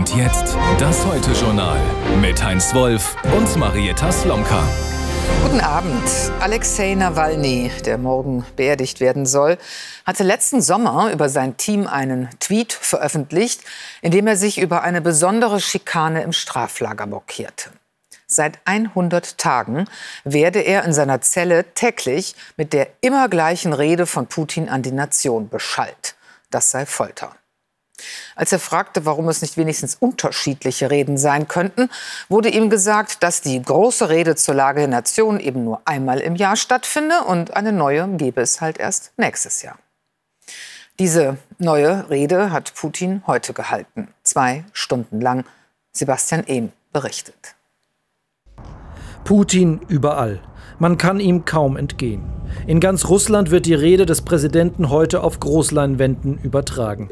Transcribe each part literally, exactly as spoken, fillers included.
Und jetzt das Heute-Journal mit Heinz Wolf und Marietta Slomka. Guten Abend. Alexej Nawalny, der morgen beerdigt werden soll, hatte letzten Sommer über sein Team einen Tweet veröffentlicht, in dem er sich über eine besondere Schikane im Straflager mokierte. Seit hundert Tagen werde er in seiner Zelle täglich mit der immer gleichen Rede von Putin an die Nation beschallt. Das sei Folter. Als er fragte, warum es nicht wenigstens unterschiedliche Reden sein könnten, wurde ihm gesagt, dass die große Rede zur Lage der Nation eben nur einmal im Jahr stattfinde und eine neue gäbe es halt erst nächstes Jahr. Diese neue Rede hat Putin heute gehalten, zwei Stunden lang. Sebastian Ehm berichtet. Putin überall. Man kann ihm kaum entgehen. In ganz Russland wird die Rede des Präsidenten heute auf Großleinwänden übertragen.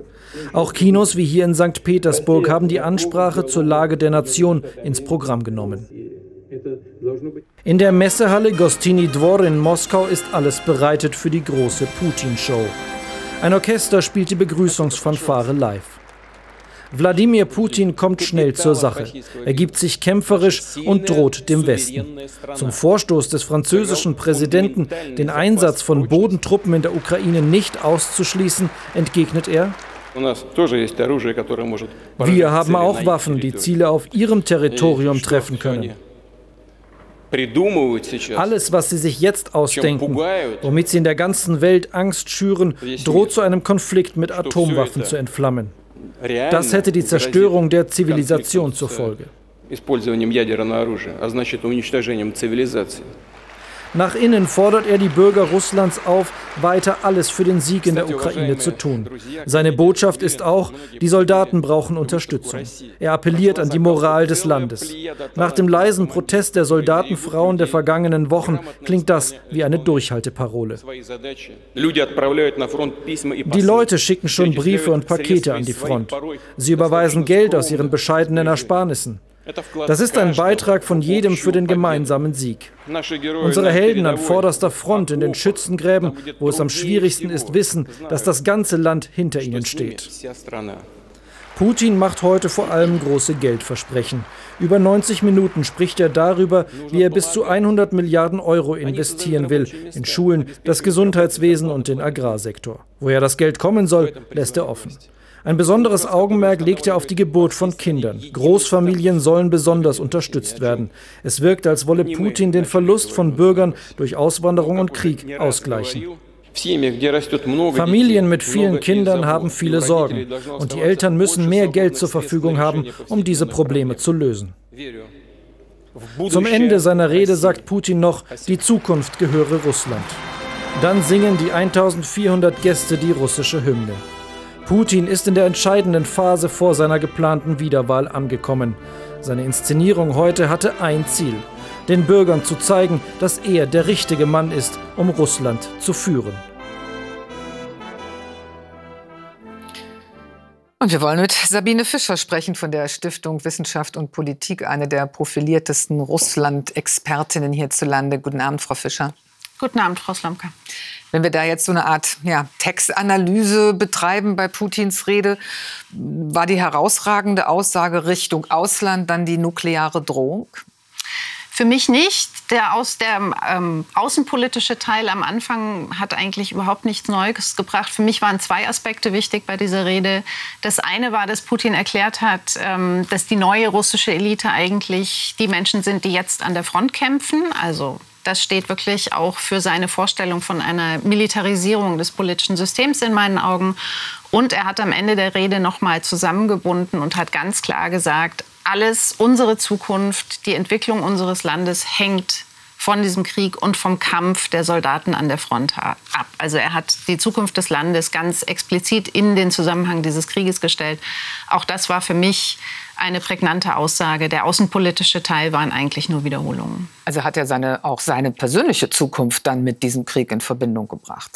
Auch Kinos wie hier in Sankt Petersburg haben die Ansprache zur Lage der Nation ins Programm genommen. In der Messehalle Gostini Dvor in Moskau ist alles bereitet für die große Putin-Show. Ein Orchester spielt die Begrüßungsfanfare live. Wladimir Putin kommt schnell zur Sache, ergibt sich kämpferisch und droht dem Westen. Zum Vorstoß des französischen Präsidenten, den Einsatz von Bodentruppen in der Ukraine nicht auszuschließen, entgegnet er: Wir haben auch Waffen, die Ziele auf ihrem Territorium treffen können. Alles, was sie sich jetzt ausdenken, womit sie in der ganzen Welt Angst schüren, droht zu einem Konflikt mit Atomwaffen zu entflammen. Das hätte die Zerstörung der Zivilisation zur Folge. Nach innen fordert er die Bürger Russlands auf, weiter alles für den Sieg in der Ukraine zu tun. Seine Botschaft ist auch, die Soldaten brauchen Unterstützung. Er appelliert an die Moral des Landes. Nach dem leisen Protest der Soldatenfrauen der vergangenen Wochen klingt das wie eine Durchhalteparole. Die Leute schicken schon Briefe und Pakete an die Front. Sie überweisen Geld aus ihren bescheidenen Ersparnissen. Das ist ein Beitrag von jedem für den gemeinsamen Sieg. Unsere Helden an vorderster Front in den Schützengräben, wo es am schwierigsten ist, wissen, dass das ganze Land hinter ihnen steht. Putin macht heute vor allem große Geldversprechen. Über neunzig Minuten spricht er darüber, wie er bis zu hundert Milliarden Euro investieren will, in Schulen, das Gesundheitswesen und den Agrarsektor. Woher das Geld kommen soll, lässt er offen. Ein besonderes Augenmerk legt er auf die Geburt von Kindern. Großfamilien sollen besonders unterstützt werden. Es wirkt, als wolle Putin den Verlust von Bürgern durch Auswanderung und Krieg ausgleichen. Familien mit vielen Kindern haben viele Sorgen. Und die Eltern müssen mehr Geld zur Verfügung haben, um diese Probleme zu lösen. Zum Ende seiner Rede sagt Putin noch, die Zukunft gehöre Russland. Dann singen die eintausendvierhundert Gäste die russische Hymne. Putin ist in der entscheidenden Phase vor seiner geplanten Wiederwahl angekommen. Seine Inszenierung heute hatte ein Ziel: den Bürgern zu zeigen, dass er der richtige Mann ist, um Russland zu führen. Und wir wollen mit Sabine Fischer sprechen von der Stiftung Wissenschaft und Politik, eine der profiliertesten Russland-Expertinnen hierzulande. Guten Abend, Frau Fischer. Guten Abend, Frau Slomka. Wenn wir da jetzt so eine Art ja, Textanalyse betreiben bei Putins Rede, war die herausragende Aussage Richtung Ausland dann die nukleare Drohung? Für mich nicht. Der, aus, der ähm, außenpolitische Teil am Anfang hat eigentlich überhaupt nichts Neues gebracht. Für mich waren zwei Aspekte wichtig bei dieser Rede. Das eine war, dass Putin erklärt hat, ähm, dass die neue russische Elite eigentlich die Menschen sind, die jetzt an der Front kämpfen, also das steht wirklich auch für seine Vorstellung von einer Militarisierung des politischen Systems in meinen Augen. Und er hat am Ende der Rede nochmal zusammengebunden und hat ganz klar gesagt, alles, unsere Zukunft, die Entwicklung unseres Landes hängt von diesem Krieg und vom Kampf der Soldaten an der Front ab. Also er hat die Zukunft des Landes ganz explizit in den Zusammenhang dieses Krieges gestellt. Auch das war für mich eine prägnante Aussage. Der außenpolitische Teil waren eigentlich nur Wiederholungen. Also hat er seine, auch seine persönliche Zukunft dann mit diesem Krieg in Verbindung gebracht?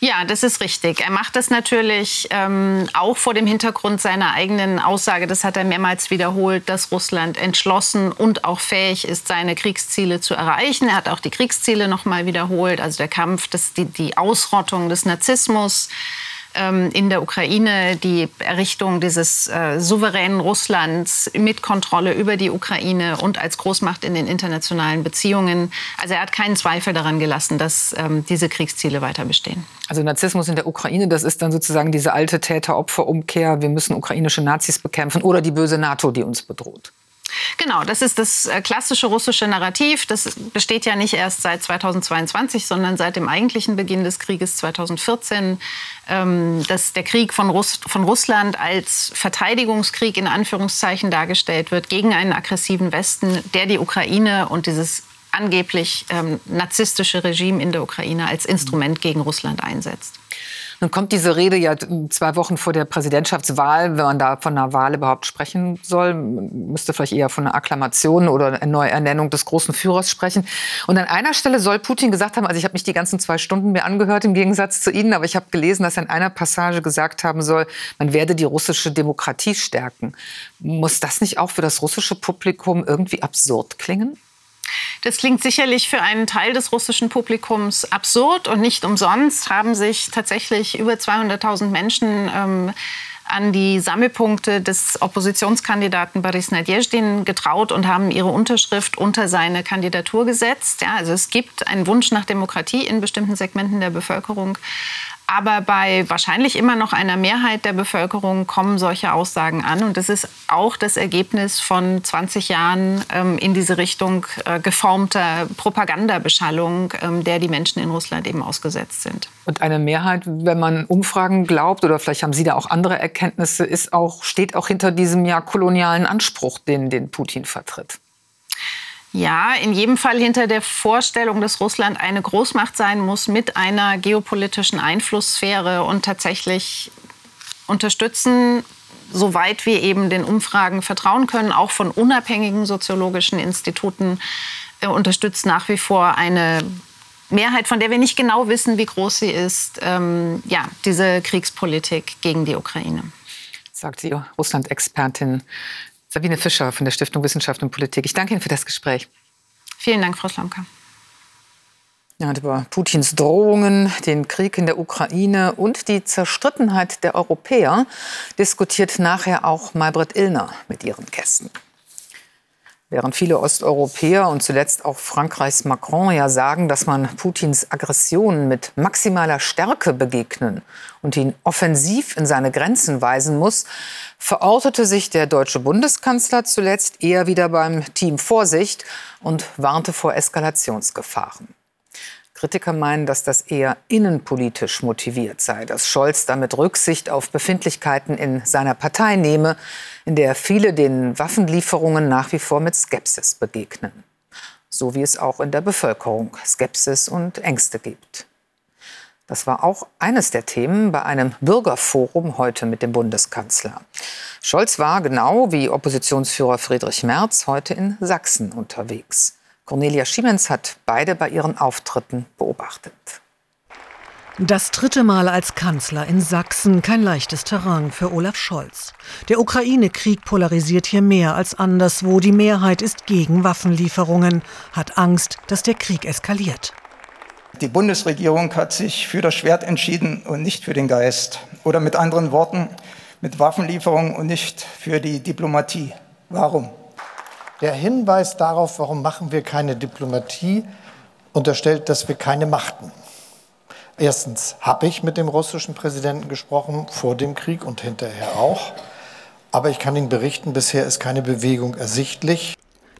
Ja, das ist richtig. Er macht das natürlich ähm, auch vor dem Hintergrund seiner eigenen Aussage, das hat er mehrmals wiederholt, dass Russland entschlossen und auch fähig ist, seine Kriegsziele zu erreichen. Er hat auch die Kriegsziele noch mal wiederholt, also der Kampf, das, die, die Ausrottung des Nazismus, ähm, in der Ukraine die Errichtung dieses äh, souveränen Russlands mit Kontrolle über die Ukraine und als Großmacht in den internationalen Beziehungen. Also er hat keinen Zweifel daran gelassen, dass ähm, diese Kriegsziele weiter bestehen. Also Narzissmus in der Ukraine, das ist dann sozusagen diese alte Täter-Opfer-Umkehr. Wir müssen ukrainische Nazis bekämpfen oder die böse NATO, die uns bedroht. Genau, das ist das klassische russische Narrativ. Das besteht ja nicht erst seit zweitausendzweiundzwanzig, sondern seit dem eigentlichen Beginn des Krieges zweitausendvierzehn. Ähm, dass der Krieg von, Russ- von Russland als Verteidigungskrieg in Anführungszeichen dargestellt wird gegen einen aggressiven Westen, der die Ukraine und dieses angeblich ähm, narzisstische Regime in der Ukraine als Instrument gegen Russland einsetzt. Nun kommt diese Rede ja zwei Wochen vor der Präsidentschaftswahl, wenn man da von einer Wahl überhaupt sprechen soll. Man müsste vielleicht eher von einer Akklamation oder einer Neuernennung des großen Führers sprechen. Und an einer Stelle soll Putin gesagt haben, also ich habe nicht die ganzen zwei Stunden mehr angehört im Gegensatz zu Ihnen, aber ich habe gelesen, dass er in einer Passage gesagt haben soll, man werde die russische Demokratie stärken. Muss das nicht auch für das russische Publikum irgendwie absurd klingen? Das klingt sicherlich für einen Teil des russischen Publikums absurd und nicht umsonst haben sich tatsächlich über zweihunderttausend Menschen ähm, an die Sammelpunkte des Oppositionskandidaten Boris Nadezhdin getraut und haben ihre Unterschrift unter seine Kandidatur gesetzt. Ja, also es gibt einen Wunsch nach Demokratie in bestimmten Segmenten der Bevölkerung. Aber bei wahrscheinlich immer noch einer Mehrheit der Bevölkerung kommen solche Aussagen an. Und das ist auch das Ergebnis von zwanzig Jahren ähm, in diese Richtung äh, geformter Propagandabeschallung, ähm, der die Menschen in Russland eben ausgesetzt sind. Und eine Mehrheit, wenn man Umfragen glaubt, oder vielleicht haben Sie da auch andere Erkenntnisse, ist auch, steht auch hinter diesem ja kolonialen Anspruch, den, den Putin vertritt. Ja, in jedem Fall hinter der Vorstellung, dass Russland eine Großmacht sein muss mit einer geopolitischen Einflusssphäre und tatsächlich unterstützen, soweit wir eben den Umfragen vertrauen können, auch von unabhängigen soziologischen Instituten, äh, unterstützt nach wie vor eine Mehrheit, von der wir nicht genau wissen, wie groß sie ist, ähm, ja, diese Kriegspolitik gegen die Ukraine. Sagt die Russland-Expertin Sabine Fischer von der Stiftung Wissenschaft und Politik. Ich danke Ihnen für das Gespräch. Vielen Dank, Frau Slomka. Ja, und über Putins Drohungen, den Krieg in der Ukraine und die Zerstrittenheit der Europäer diskutiert nachher auch Maybrit Illner mit ihren Gästen. Während viele Osteuropäer und zuletzt auch Frankreichs Macron ja sagen, dass man Putins Aggressionen mit maximaler Stärke begegnen und ihn offensiv in seine Grenzen weisen muss, verortete sich der deutsche Bundeskanzler zuletzt eher wieder beim Team Vorsicht und warnte vor Eskalationsgefahren. Kritiker meinen, dass das eher innenpolitisch motiviert sei, dass Scholz damit Rücksicht auf Befindlichkeiten in seiner Partei nehme, in der viele den Waffenlieferungen nach wie vor mit Skepsis begegnen. So wie es auch in der Bevölkerung Skepsis und Ängste gibt. Das war auch eines der Themen bei einem Bürgerforum heute mit dem Bundeskanzler. Scholz war, genau wie Oppositionsführer Friedrich Merz, heute in Sachsen unterwegs. Cornelia Schiemens hat beide bei ihren Auftritten beobachtet. Das dritte Mal als Kanzler in Sachsen, kein leichtes Terrain für Olaf Scholz. Der Ukraine-Krieg polarisiert hier mehr als anderswo. Die Mehrheit ist gegen Waffenlieferungen, hat Angst, dass der Krieg eskaliert. Die Bundesregierung hat sich für das Schwert entschieden und nicht für den Geist. Oder mit anderen Worten, mit Waffenlieferungen und nicht für die Diplomatie. Warum? Der Hinweis darauf, warum machen wir keine Diplomatie, unterstellt, dass wir keine machten. Erstens habe ich mit dem russischen Präsidenten gesprochen, vor dem Krieg und hinterher auch. Aber ich kann Ihnen berichten, bisher ist keine Bewegung ersichtlich.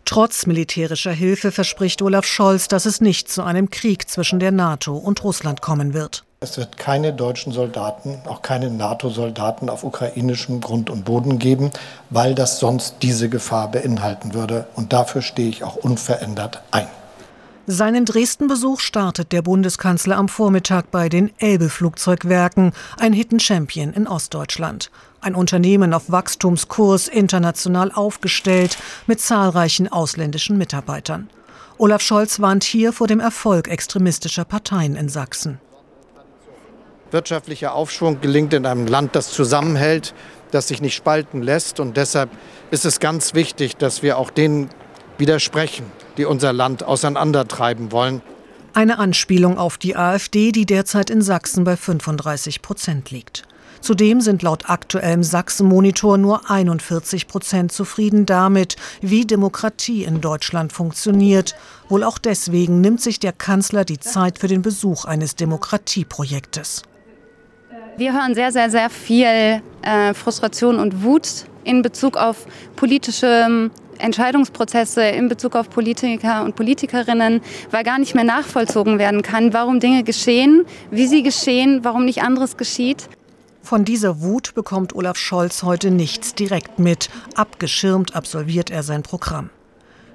Trotz militärischer Hilfe verspricht Olaf Scholz, dass es nicht zu einem Krieg zwischen der NATO und Russland kommen wird. Es wird keine deutschen Soldaten, auch keine NATO-Soldaten auf ukrainischem Grund und Boden geben, weil das sonst diese Gefahr beinhalten würde. Und dafür stehe ich auch unverändert ein. Seinen Dresden-Besuch startet der Bundeskanzler am Vormittag bei den Elbe-Flugzeugwerken, ein Hidden Champion in Ostdeutschland. Ein Unternehmen auf Wachstumskurs, international aufgestellt, mit zahlreichen ausländischen Mitarbeitern. Olaf Scholz warnt hier vor dem Erfolg extremistischer Parteien in Sachsen. Wirtschaftlicher Aufschwung gelingt in einem Land, das zusammenhält, das sich nicht spalten lässt. Und deshalb ist es ganz wichtig, dass wir auch denen widersprechen, die unser Land auseinandertreiben wollen. Eine Anspielung auf die AfD, die derzeit in Sachsen bei fünfunddreißig Prozent liegt. Zudem sind laut aktuellem Sachsen-Monitor nur einundvierzig Prozent zufrieden damit, wie Demokratie in Deutschland funktioniert. Wohl auch deswegen nimmt sich der Kanzler die Zeit für den Besuch eines Demokratieprojektes. Wir hören sehr, sehr, sehr viel äh, Frustration und Wut in Bezug auf politische Entscheidungsprozesse, in Bezug auf Politiker und Politikerinnen, weil gar nicht mehr nachvollzogen werden kann, warum Dinge geschehen, wie sie geschehen, warum nicht anderes geschieht. Von dieser Wut bekommt Olaf Scholz heute nichts direkt mit. Abgeschirmt absolviert er sein Programm.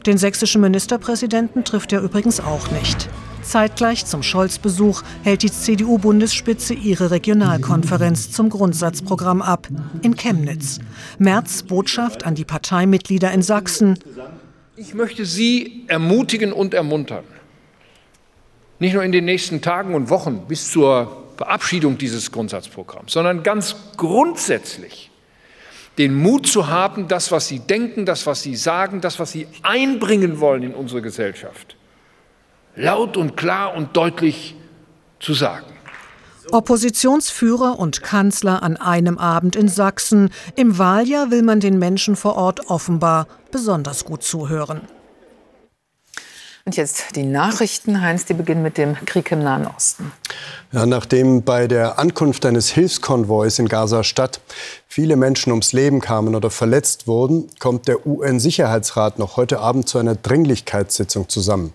Den sächsischen Ministerpräsidenten trifft er übrigens auch nicht. Zeitgleich zum Scholz-Besuch hält die C D U-Bundesspitze ihre Regionalkonferenz zum Grundsatzprogramm ab in Chemnitz. Merz' Botschaft an die Parteimitglieder in Sachsen: Ich möchte Sie ermutigen und ermuntern, nicht nur in den nächsten Tagen und Wochen bis zur Verabschiedung dieses Grundsatzprogramms, sondern ganz grundsätzlich den Mut zu haben, das, was Sie denken, das, was Sie sagen, das, was Sie einbringen wollen in unsere Gesellschaft, laut und klar und deutlich zu sagen. Oppositionsführer und Kanzler an einem Abend in Sachsen. Im Wahljahr will man den Menschen vor Ort offenbar besonders gut zuhören. Und jetzt die Nachrichten, Heinz, die beginnen mit dem Krieg im Nahen Osten. Ja, nachdem bei der Ankunft eines Hilfskonvois in Gaza-Stadt viele Menschen ums Leben kamen oder verletzt wurden, kommt der U N-Sicherheitsrat noch heute Abend zu einer Dringlichkeitssitzung zusammen.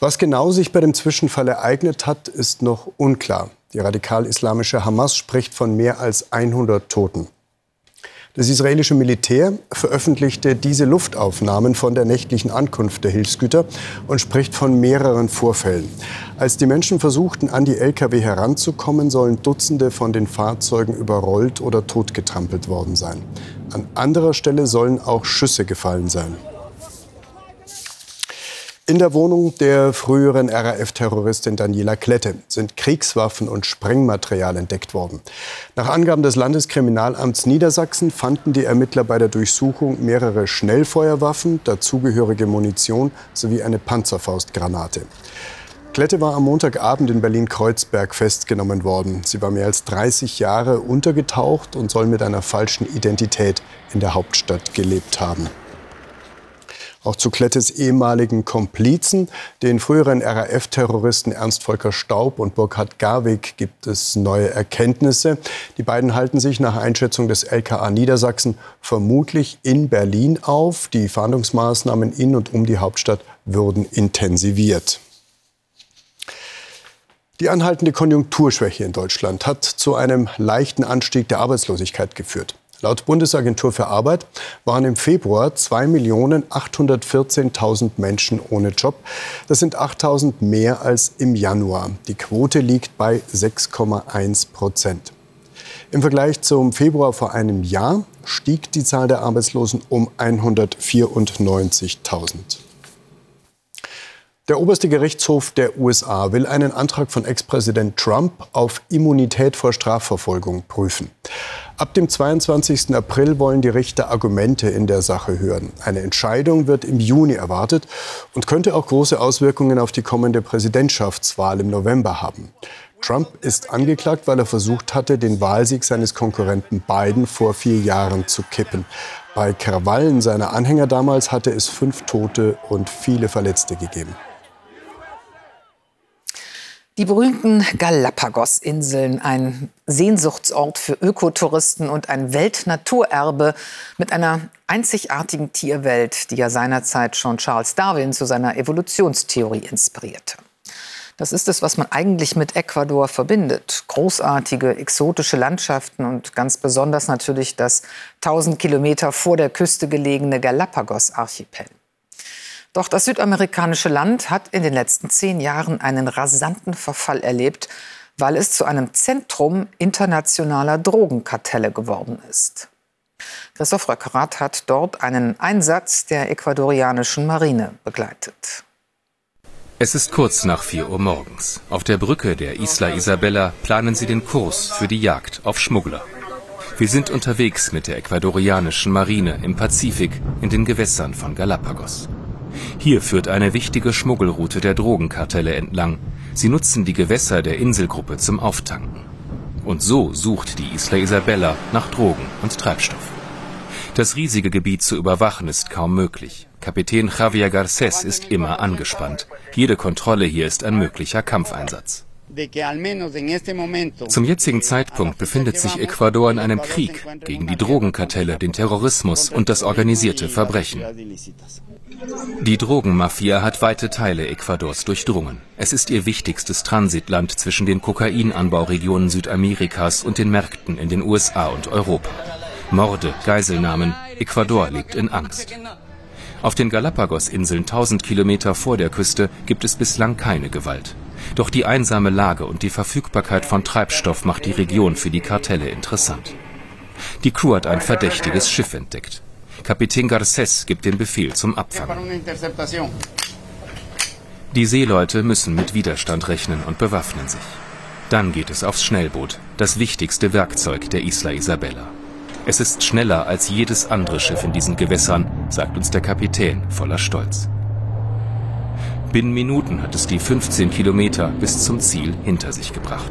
Was genau sich bei dem Zwischenfall ereignet hat, ist noch unklar. Die radikal-islamische Hamas spricht von mehr als hundert Toten. Das israelische Militär veröffentlichte diese Luftaufnahmen von der nächtlichen Ankunft der Hilfsgüter und spricht von mehreren Vorfällen. Als die Menschen versuchten, an die L K W heranzukommen, sollen Dutzende von den Fahrzeugen überrollt oder totgetrampelt worden sein. An anderer Stelle sollen auch Schüsse gefallen sein. In der Wohnung der früheren R A F-Terroristin Daniela Klette sind Kriegswaffen und Sprengmaterial entdeckt worden. Nach Angaben des Landeskriminalamts Niedersachsen fanden die Ermittler bei der Durchsuchung mehrere Schnellfeuerwaffen, dazugehörige Munition sowie eine Panzerfaustgranate. Klette war am Montagabend in Berlin-Kreuzberg festgenommen worden. Sie war mehr als dreißig Jahre untergetaucht und soll mit einer falschen Identität in der Hauptstadt gelebt haben. Auch zu Klettes ehemaligen Komplizen, den früheren R A F-Terroristen Ernst Volker Staub und Burkhard Garwig, gibt es neue Erkenntnisse. Die beiden halten sich nach Einschätzung des L K A Niedersachsen vermutlich in Berlin auf. Die Fahndungsmaßnahmen in und um die Hauptstadt würden intensiviert. Die anhaltende Konjunkturschwäche in Deutschland hat zu einem leichten Anstieg der Arbeitslosigkeit geführt. Laut Bundesagentur für Arbeit waren im Februar zwei Millionen achthundertvierzehntausend Menschen ohne Job. Das sind achttausend mehr als im Januar. Die Quote liegt bei sechs Komma eins Prozent. Im Vergleich zum Februar vor einem Jahr stieg die Zahl der Arbeitslosen um hundertvierundneunzigtausend. Der oberste Gerichtshof der U S A will einen Antrag von Ex-Präsident Trump auf Immunität vor Strafverfolgung prüfen. Ab dem zweiundzwanzigsten April wollen die Richter Argumente in der Sache hören. Eine Entscheidung wird im Juni erwartet und könnte auch große Auswirkungen auf die kommende Präsidentschaftswahl im November haben. Trump ist angeklagt, weil er versucht hatte, den Wahlsieg seines Konkurrenten Biden vor vier Jahren zu kippen. Bei Krawallen seiner Anhänger damals hatte es fünf Tote und viele Verletzte gegeben. Die berühmten Galapagos-Inseln, ein Sehnsuchtsort für Ökotouristen und ein Weltnaturerbe mit einer einzigartigen Tierwelt, die ja seinerzeit schon Charles Darwin zu seiner Evolutionstheorie inspirierte. Das ist es, was man eigentlich mit Ecuador verbindet. Großartige, exotische Landschaften und ganz besonders natürlich das tausend Kilometer vor der Küste gelegene Galapagos-Archipel. Doch das südamerikanische Land hat in den letzten zehn Jahren einen rasanten Verfall erlebt, weil es zu einem Zentrum internationaler Drogenkartelle geworden ist. Christoph Röckerath hat dort einen Einsatz der ecuadorianischen Marine begleitet. Es ist kurz nach vier Uhr morgens. Auf der Brücke der Isla Isabella planen sie den Kurs für die Jagd auf Schmuggler. Wir sind unterwegs mit der ecuadorianischen Marine im Pazifik in den Gewässern von Galapagos. Hier führt eine wichtige Schmuggelroute der Drogenkartelle entlang. Sie nutzen die Gewässer der Inselgruppe zum Auftanken. Und so sucht die Isla Isabella nach Drogen und Treibstoff. Das riesige Gebiet zu überwachen ist kaum möglich. Kapitän Javier Garcés ist immer angespannt. Jede Kontrolle hier ist ein möglicher Kampfeinsatz. Zum jetzigen Zeitpunkt befindet sich Ecuador in einem Krieg gegen die Drogenkartelle, den Terrorismus und das organisierte Verbrechen. Die Drogenmafia hat weite Teile Ecuadors durchdrungen. Es ist ihr wichtigstes Transitland zwischen den Kokainanbauregionen Südamerikas und den Märkten in den U S A und Europa. Morde, Geiselnahmen, Ecuador lebt in Angst. Auf den Galapagos-Inseln tausend Kilometer vor der Küste gibt es bislang keine Gewalt. Doch die einsame Lage und die Verfügbarkeit von Treibstoff macht die Region für die Kartelle interessant. Die Crew hat ein verdächtiges Schiff entdeckt. Kapitän Garcés gibt den Befehl zum Abfangen. Die Seeleute müssen mit Widerstand rechnen und bewaffnen sich. Dann geht es aufs Schnellboot, das wichtigste Werkzeug der Isla Isabella. Es ist schneller als jedes andere Schiff in diesen Gewässern, sagt uns der Kapitän voller Stolz. Binnen Minuten hat es die fünfzehn Kilometer bis zum Ziel hinter sich gebracht.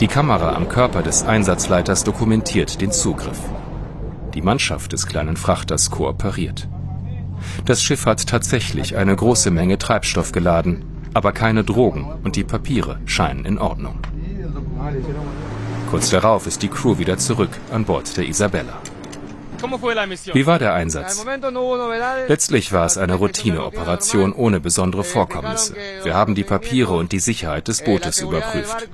Die Kamera am Körper des Einsatzleiters dokumentiert den Zugriff. Die Mannschaft des kleinen Frachters kooperiert. Das Schiff hat tatsächlich eine große Menge Treibstoff geladen, aber keine Drogen und die Papiere scheinen in Ordnung. Kurz darauf ist die Crew wieder zurück an Bord der Isabella. Wie war der Einsatz? Letztlich war es eine Routineoperation ohne besondere Vorkommnisse. Wir haben die Papiere und die Sicherheit des Bootes überprüft.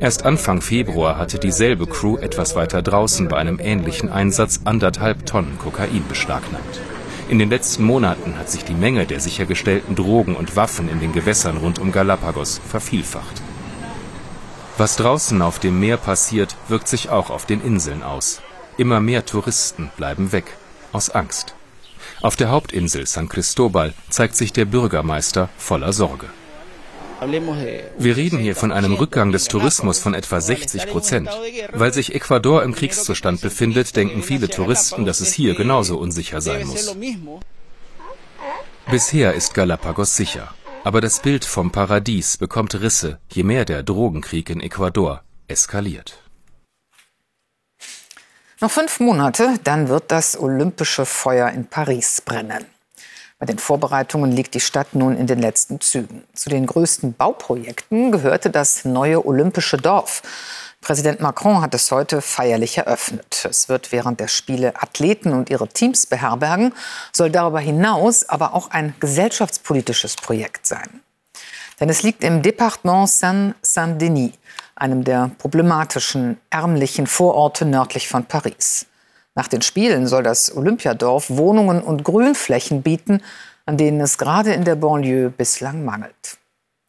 Erst Anfang Februar hatte dieselbe Crew etwas weiter draußen bei einem ähnlichen Einsatz anderthalb Tonnen Kokain beschlagnahmt. In den letzten Monaten hat sich die Menge der sichergestellten Drogen und Waffen in den Gewässern rund um Galapagos vervielfacht. Was draußen auf dem Meer passiert, wirkt sich auch auf den Inseln aus. Immer mehr Touristen bleiben weg, aus Angst. Auf der Hauptinsel San Cristobal zeigt sich der Bürgermeister voller Sorge. Wir reden hier von einem Rückgang des Tourismus von etwa sechzig Prozent. Weil sich Ecuador im Kriegszustand befindet, denken viele Touristen, dass es hier genauso unsicher sein muss. Bisher ist Galapagos sicher. Aber das Bild vom Paradies bekommt Risse, je mehr der Drogenkrieg in Ecuador eskaliert. Noch fünf Monate, dann wird das olympische Feuer in Paris brennen. Bei den Vorbereitungen liegt die Stadt nun in den letzten Zügen. Zu den größten Bauprojekten gehörte das neue olympische Dorf. Präsident Macron hat es heute feierlich eröffnet. Es wird während der Spiele Athleten und ihre Teams beherbergen, soll darüber hinaus aber auch ein gesellschaftspolitisches Projekt sein. Denn es liegt im Departement Saint-Denis, einem der problematischen, ärmlichen Vororte nördlich von Paris. Nach den Spielen soll das Olympiadorf Wohnungen und Grünflächen bieten, an denen es gerade in der Banlieue bislang mangelt.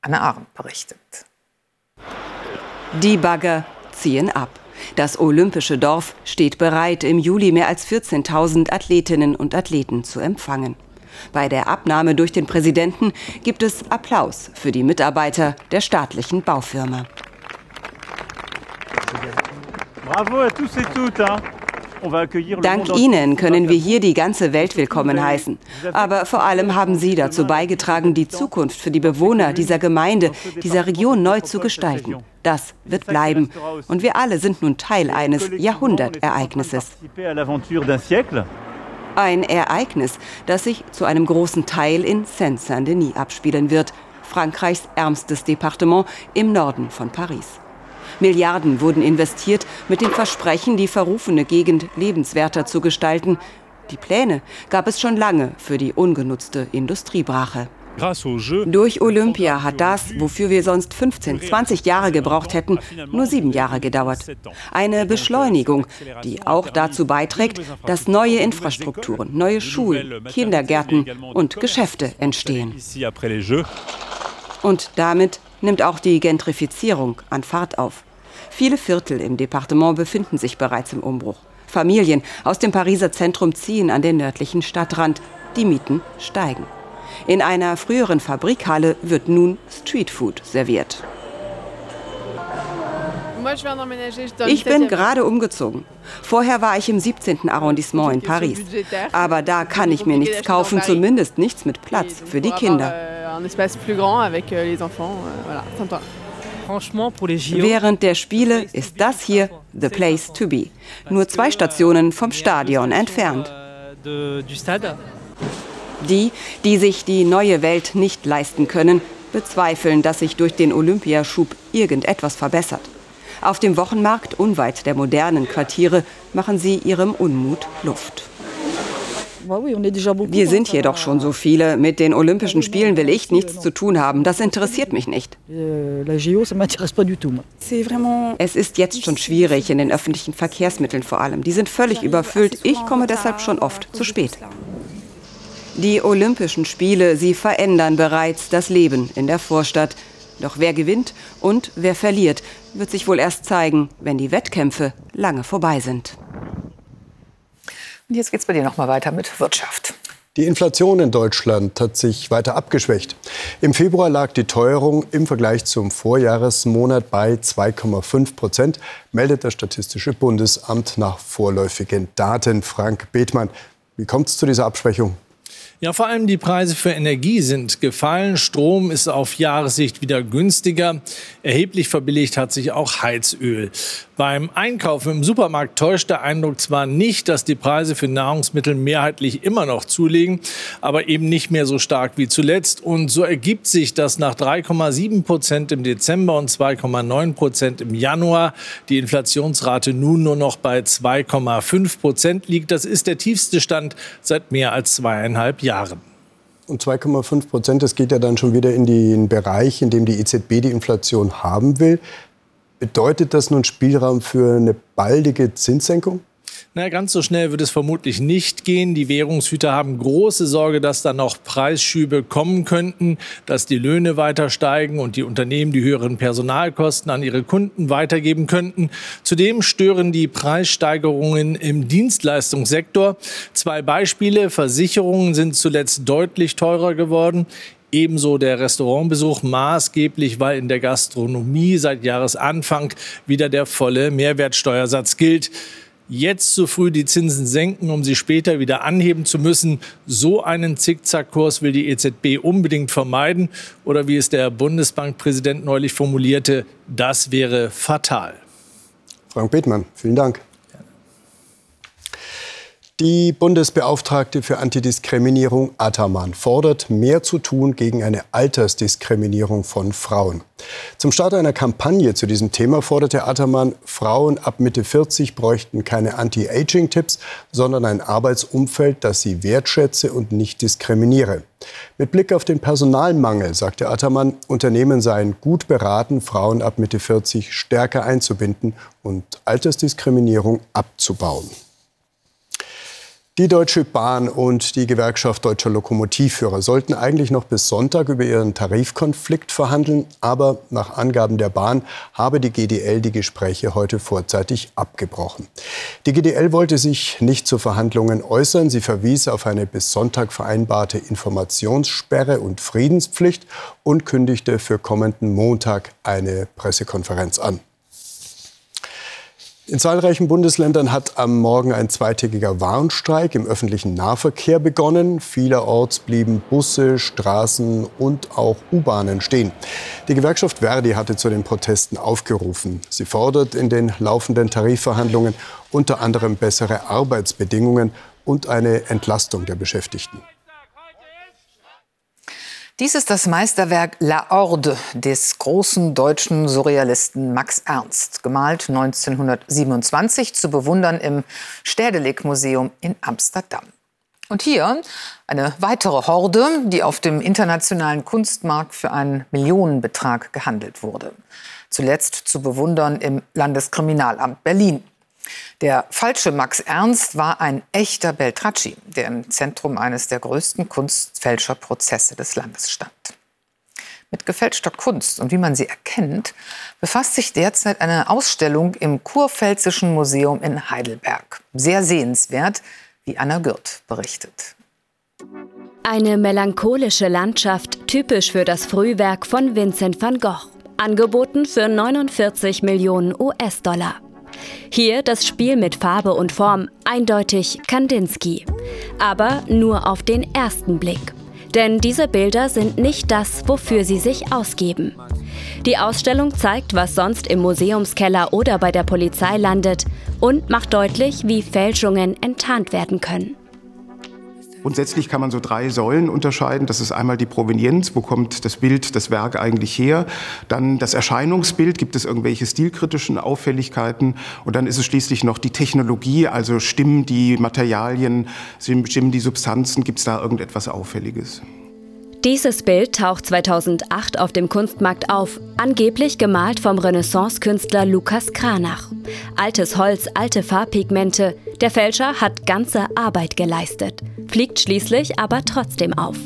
Anne Arendt berichtet. Die Bagger ziehen ab. Das olympische Dorf steht bereit, im Juli mehr als vierzehntausend Athletinnen und Athleten zu empfangen. Bei der Abnahme durch den Präsidenten gibt es Applaus für die Mitarbeiter der staatlichen Baufirma. Bravo à tous et toutes, hein. Dank ihnen können wir hier die ganze Welt willkommen heißen. Aber vor allem haben sie dazu beigetragen, die Zukunft für die Bewohner dieser Gemeinde, dieser Region neu zu gestalten. Das wird bleiben. Und wir alle sind nun Teil eines Jahrhundertereignisses. Ein Ereignis, das sich zu einem großen Teil in Saint-Denis abspielen wird, Frankreichs ärmstes Departement im Norden von Paris. Milliarden wurden investiert mit dem Versprechen, die verrufene Gegend lebenswerter zu gestalten. Die Pläne gab es schon lange für die ungenutzte Industriebrache. Durch Olympia hat das, wofür wir sonst fünfzehn, zwanzig Jahre gebraucht hätten, nur sieben Jahre gedauert. Eine Beschleunigung, die auch dazu beiträgt, dass neue Infrastrukturen, neue Schulen, Kindergärten und Geschäfte entstehen. Und damit nimmt auch die Gentrifizierung an Fahrt auf. Viele Viertel im Departement befinden sich bereits im Umbruch. Familien aus dem Pariser Zentrum ziehen an den nördlichen Stadtrand. Die Mieten steigen. In einer früheren Fabrikhalle wird nun Streetfood serviert. Ich bin gerade umgezogen. Vorher war ich im siebzehnten Arrondissement in Paris. Aber da kann ich mir nichts kaufen, zumindest nichts mit Platz für die Kinder. Während der Spiele ist das hier the place to be. Nur zwei Stationen vom Stadion entfernt. Die, die sich die neue Welt nicht leisten können, bezweifeln, dass sich durch den Olympiaschub irgendetwas verbessert. Auf dem Wochenmarkt unweit der modernen Quartiere machen sie ihrem Unmut Luft. Wir sind hier doch schon so viele. Mit den Olympischen Spielen will ich nichts zu tun haben. Das interessiert mich nicht. Es ist jetzt schon schwierig, in den öffentlichen Verkehrsmitteln vor allem. Die sind völlig überfüllt. Ich komme deshalb schon oft zu spät. Die Olympischen Spiele, sie verändern bereits das Leben in der Vorstadt. Doch wer gewinnt und wer verliert, wird sich wohl erst zeigen, wenn die Wettkämpfe lange vorbei sind. Und jetzt geht's bei dir noch mal weiter mit Wirtschaft. Die Inflation in Deutschland hat sich weiter abgeschwächt. Im Februar lag die Teuerung im Vergleich zum Vorjahresmonat bei zwei Komma fünf Prozent, meldet das Statistische Bundesamt nach vorläufigen Daten. Frank Bethmann, wie kommt es zu dieser Abschwächung? Ja, vor allem die Preise für Energie sind gefallen. Strom ist auf Jahressicht wieder günstiger. Erheblich verbilligt hat sich auch Heizöl. Beim Einkaufen im Supermarkt täuscht der Eindruck zwar nicht, dass die Preise für Nahrungsmittel mehrheitlich immer noch zulegen, aber eben nicht mehr so stark wie zuletzt. Und so ergibt sich, dass nach drei Komma sieben Prozent im Dezember und zwei Komma neun Prozent im Januar die Inflationsrate nun nur noch bei zwei Komma fünf Prozent liegt. Das ist der tiefste Stand seit mehr als zweieinhalb Jahren. Jahren. Und zwei Komma fünf Prozent, das geht ja dann schon wieder in den Bereich, in dem die E Z B die Inflation haben will. Bedeutet das nun Spielraum für eine baldige Zinssenkung? Na, ganz so schnell wird es vermutlich nicht gehen. Die Währungshüter haben große Sorge, dass dann noch Preisschübe kommen könnten, dass die Löhne weiter steigen und die Unternehmen die höheren Personalkosten an ihre Kunden weitergeben könnten. Zudem stören die Preissteigerungen im Dienstleistungssektor. Zwei Beispiele: Versicherungen sind zuletzt deutlich teurer geworden. Ebenso der Restaurantbesuch, maßgeblich, weil in der Gastronomie seit Jahresanfang wieder der volle Mehrwertsteuersatz gilt. Jetzt so früh die Zinsen senken, um sie später wieder anheben zu müssen. So einen Zickzackkurs will die E Z B unbedingt vermeiden. Oder wie es der Bundesbankpräsident neulich formulierte, das wäre fatal. Frank Bethmann, vielen Dank. Die Bundesbeauftragte für Antidiskriminierung Ataman fordert, mehr zu tun gegen eine Altersdiskriminierung von Frauen. Zum Start einer Kampagne zu diesem Thema forderte Ataman, Frauen ab Mitte vierzig bräuchten keine Anti-Aging-Tipps, sondern ein Arbeitsumfeld, das sie wertschätze und nicht diskriminiere. Mit Blick auf den Personalmangel, sagte Ataman, Unternehmen seien gut beraten, Frauen ab Mitte vierzig stärker einzubinden und Altersdiskriminierung abzubauen. Die Deutsche Bahn und die Gewerkschaft Deutscher Lokomotivführer sollten eigentlich noch bis Sonntag über ihren Tarifkonflikt verhandeln. Aber nach Angaben der Bahn habe die G D L die Gespräche heute vorzeitig abgebrochen. Die G D L wollte sich nicht zu Verhandlungen äußern. Sie verwies auf eine bis Sonntag vereinbarte Informationssperre und Friedenspflicht und kündigte für kommenden Montag eine Pressekonferenz an. In zahlreichen Bundesländern hat am Morgen ein zweitägiger Warnstreik im öffentlichen Nahverkehr begonnen. Vielerorts blieben Busse, Straßen und auch U-Bahnen stehen. Die Gewerkschaft Verdi hatte zu den Protesten aufgerufen. Sie fordert in den laufenden Tarifverhandlungen unter anderem bessere Arbeitsbedingungen und eine Entlastung der Beschäftigten. Dies ist das Meisterwerk La Horde des großen deutschen Surrealisten Max Ernst, gemalt neunzehnhundertsiebenundzwanzig, zu bewundern im Stedelijk Museum in Amsterdam. Und hier eine weitere Horde, die auf dem internationalen Kunstmarkt für einen Millionenbetrag gehandelt wurde. Zuletzt zu bewundern im Landeskriminalamt Berlin. Der falsche Max Ernst war ein echter Beltracchi, der im Zentrum eines der größten Kunstfälscherprozesse des Landes stand. Mit gefälschter Kunst und wie man sie erkennt, befasst sich derzeit eine Ausstellung im Kurpfälzischen Museum in Heidelberg. Sehr sehenswert, wie Anna Gürt berichtet. Eine melancholische Landschaft, typisch für das Frühwerk von Vincent van Gogh. angeboten für neunundvierzig Millionen U S-Dollar. Hier das Spiel mit Farbe und Form, eindeutig Kandinsky. Aber nur auf den ersten Blick. Denn diese Bilder sind nicht das, wofür sie sich ausgeben. Die Ausstellung zeigt, was sonst im Museumskeller oder bei der Polizei landet und macht deutlich, wie Fälschungen enttarnt werden können. Grundsätzlich kann man so drei Säulen unterscheiden. Das ist einmal die Provenienz, wo kommt das Bild, das Werk eigentlich her. Dann das Erscheinungsbild, gibt es irgendwelche stilkritischen Auffälligkeiten. Und dann ist es schließlich noch die Technologie, also stimmen die Materialien, stimmen die Substanzen, gibt es da irgendetwas Auffälliges? Dieses Bild taucht zweitausendacht auf dem Kunstmarkt auf, angeblich gemalt vom Renaissance-Künstler Lukas Kranach. Altes Holz, alte Farbpigmente, der Fälscher hat ganze Arbeit geleistet, fliegt schließlich aber trotzdem auf.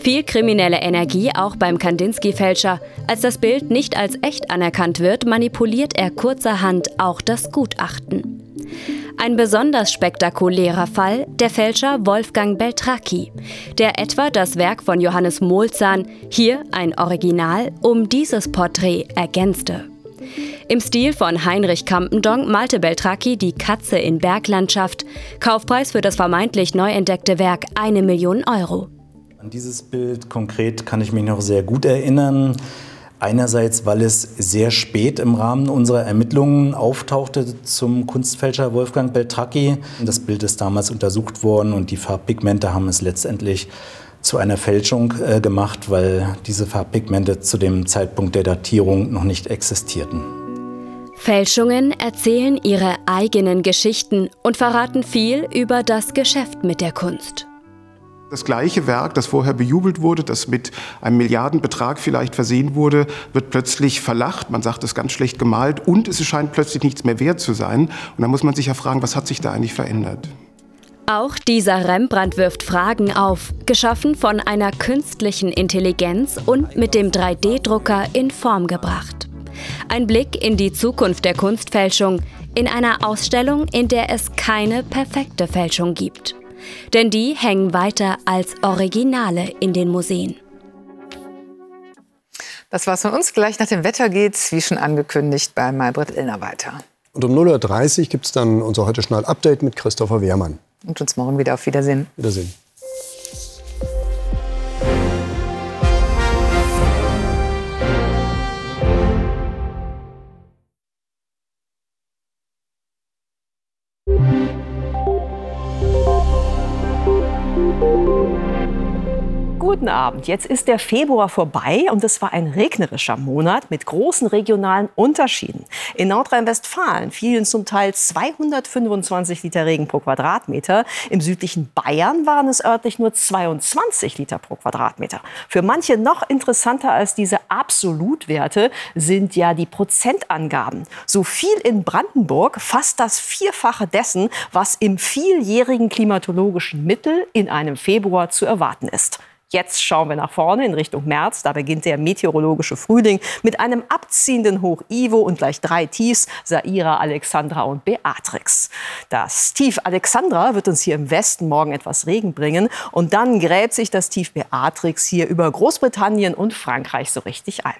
Viel kriminelle Energie auch beim Kandinsky-Fälscher. Als das Bild nicht als echt anerkannt wird, manipuliert er kurzerhand auch das Gutachten. Ein besonders spektakulärer Fall, der Fälscher Wolfgang Beltracchi, der etwa das Werk von Johannes Mohlzahn, hier ein Original, um dieses Porträt ergänzte. Im Stil von Heinrich Campendonk malte Beltracchi die Katze in Berglandschaft, Kaufpreis für das vermeintlich neu entdeckte Werk eine Million Euro. An dieses Bild konkret kann ich mich noch sehr gut erinnern. Einerseits, weil es sehr spät im Rahmen unserer Ermittlungen auftauchte zum Kunstfälscher Wolfgang Beltracchi. Das Bild ist damals untersucht worden und die Farbpigmente haben es letztendlich zu einer Fälschung äh, gemacht, weil diese Farbpigmente zu dem Zeitpunkt der Datierung noch nicht existierten. Fälschungen erzählen ihre eigenen Geschichten und verraten viel über das Geschäft mit der Kunst. Das gleiche Werk, das vorher bejubelt wurde, das mit einem Milliardenbetrag vielleicht versehen wurde, wird plötzlich verlacht. Man sagt, es ist ganz schlecht gemalt und es scheint plötzlich nichts mehr wert zu sein. Und dann muss man sich ja fragen, was hat sich da eigentlich verändert? Auch dieser Rembrandt wirft Fragen auf, geschaffen von einer künstlichen Intelligenz und mit dem drei D-Drucker in Form gebracht. Ein Blick in die Zukunft der Kunstfälschung, in einer Ausstellung, in der es keine perfekte Fälschung gibt. Denn die hängen weiter als Originale in den Museen. Das war's von uns. Gleich nach dem Wetter geht's, wie schon angekündigt, bei Maybrit Illner weiter. Und um null Uhr dreißig gibt's dann unser heute schnell Update mit Christopher Wehrmann. Und uns morgen wieder auf Wiedersehen. Wiedersehen. Guten Abend. Jetzt ist der Februar vorbei und es war ein regnerischer Monat mit großen regionalen Unterschieden. In Nordrhein-Westfalen fielen zum Teil zweihundertfünfundzwanzig Liter Regen pro Quadratmeter. Im südlichen Bayern waren es örtlich nur zweiundzwanzig Liter pro Quadratmeter. Für manche noch interessanter als diese Absolutwerte sind ja die Prozentangaben. So viel in Brandenburg, fast das Vierfache dessen, was im vieljährigen klimatologischen Mittel in einem Februar zu erwarten ist. Jetzt schauen wir nach vorne in Richtung März. Da beginnt der meteorologische Frühling mit einem abziehenden Hoch Ivo und gleich drei Tiefs, Saira, Alexandra und Beatrix. Das Tief Alexandra wird uns hier im Westen morgen etwas Regen bringen. Und dann gräbt sich das Tief Beatrix hier über Großbritannien und Frankreich so richtig ein.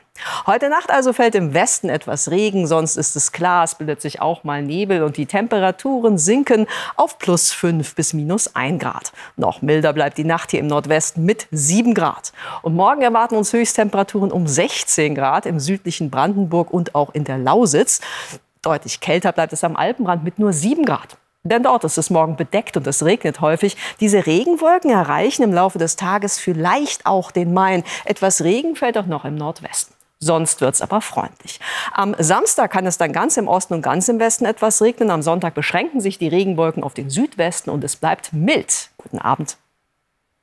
Heute Nacht also fällt im Westen etwas Regen, sonst ist es klar, es bildet sich auch mal Nebel und die Temperaturen sinken auf plus fünf bis minus ein Grad. Noch milder bleibt die Nacht hier im Nordwesten mit sieben Grad. Und morgen erwarten uns Höchsttemperaturen um sechzehn Grad im südlichen Brandenburg und auch in der Lausitz. Deutlich kälter bleibt es am Alpenrand mit nur sieben Grad. Denn dort ist es morgen bedeckt und es regnet häufig. Diese Regenwolken erreichen im Laufe des Tages vielleicht auch den Main. Etwas Regen fällt auch noch im Nordwesten. Sonst wird's aber freundlich. Am Samstag kann es dann ganz im Osten und ganz im Westen etwas regnen. Am Sonntag beschränken sich die Regenwolken auf den Südwesten und es bleibt mild. Guten Abend.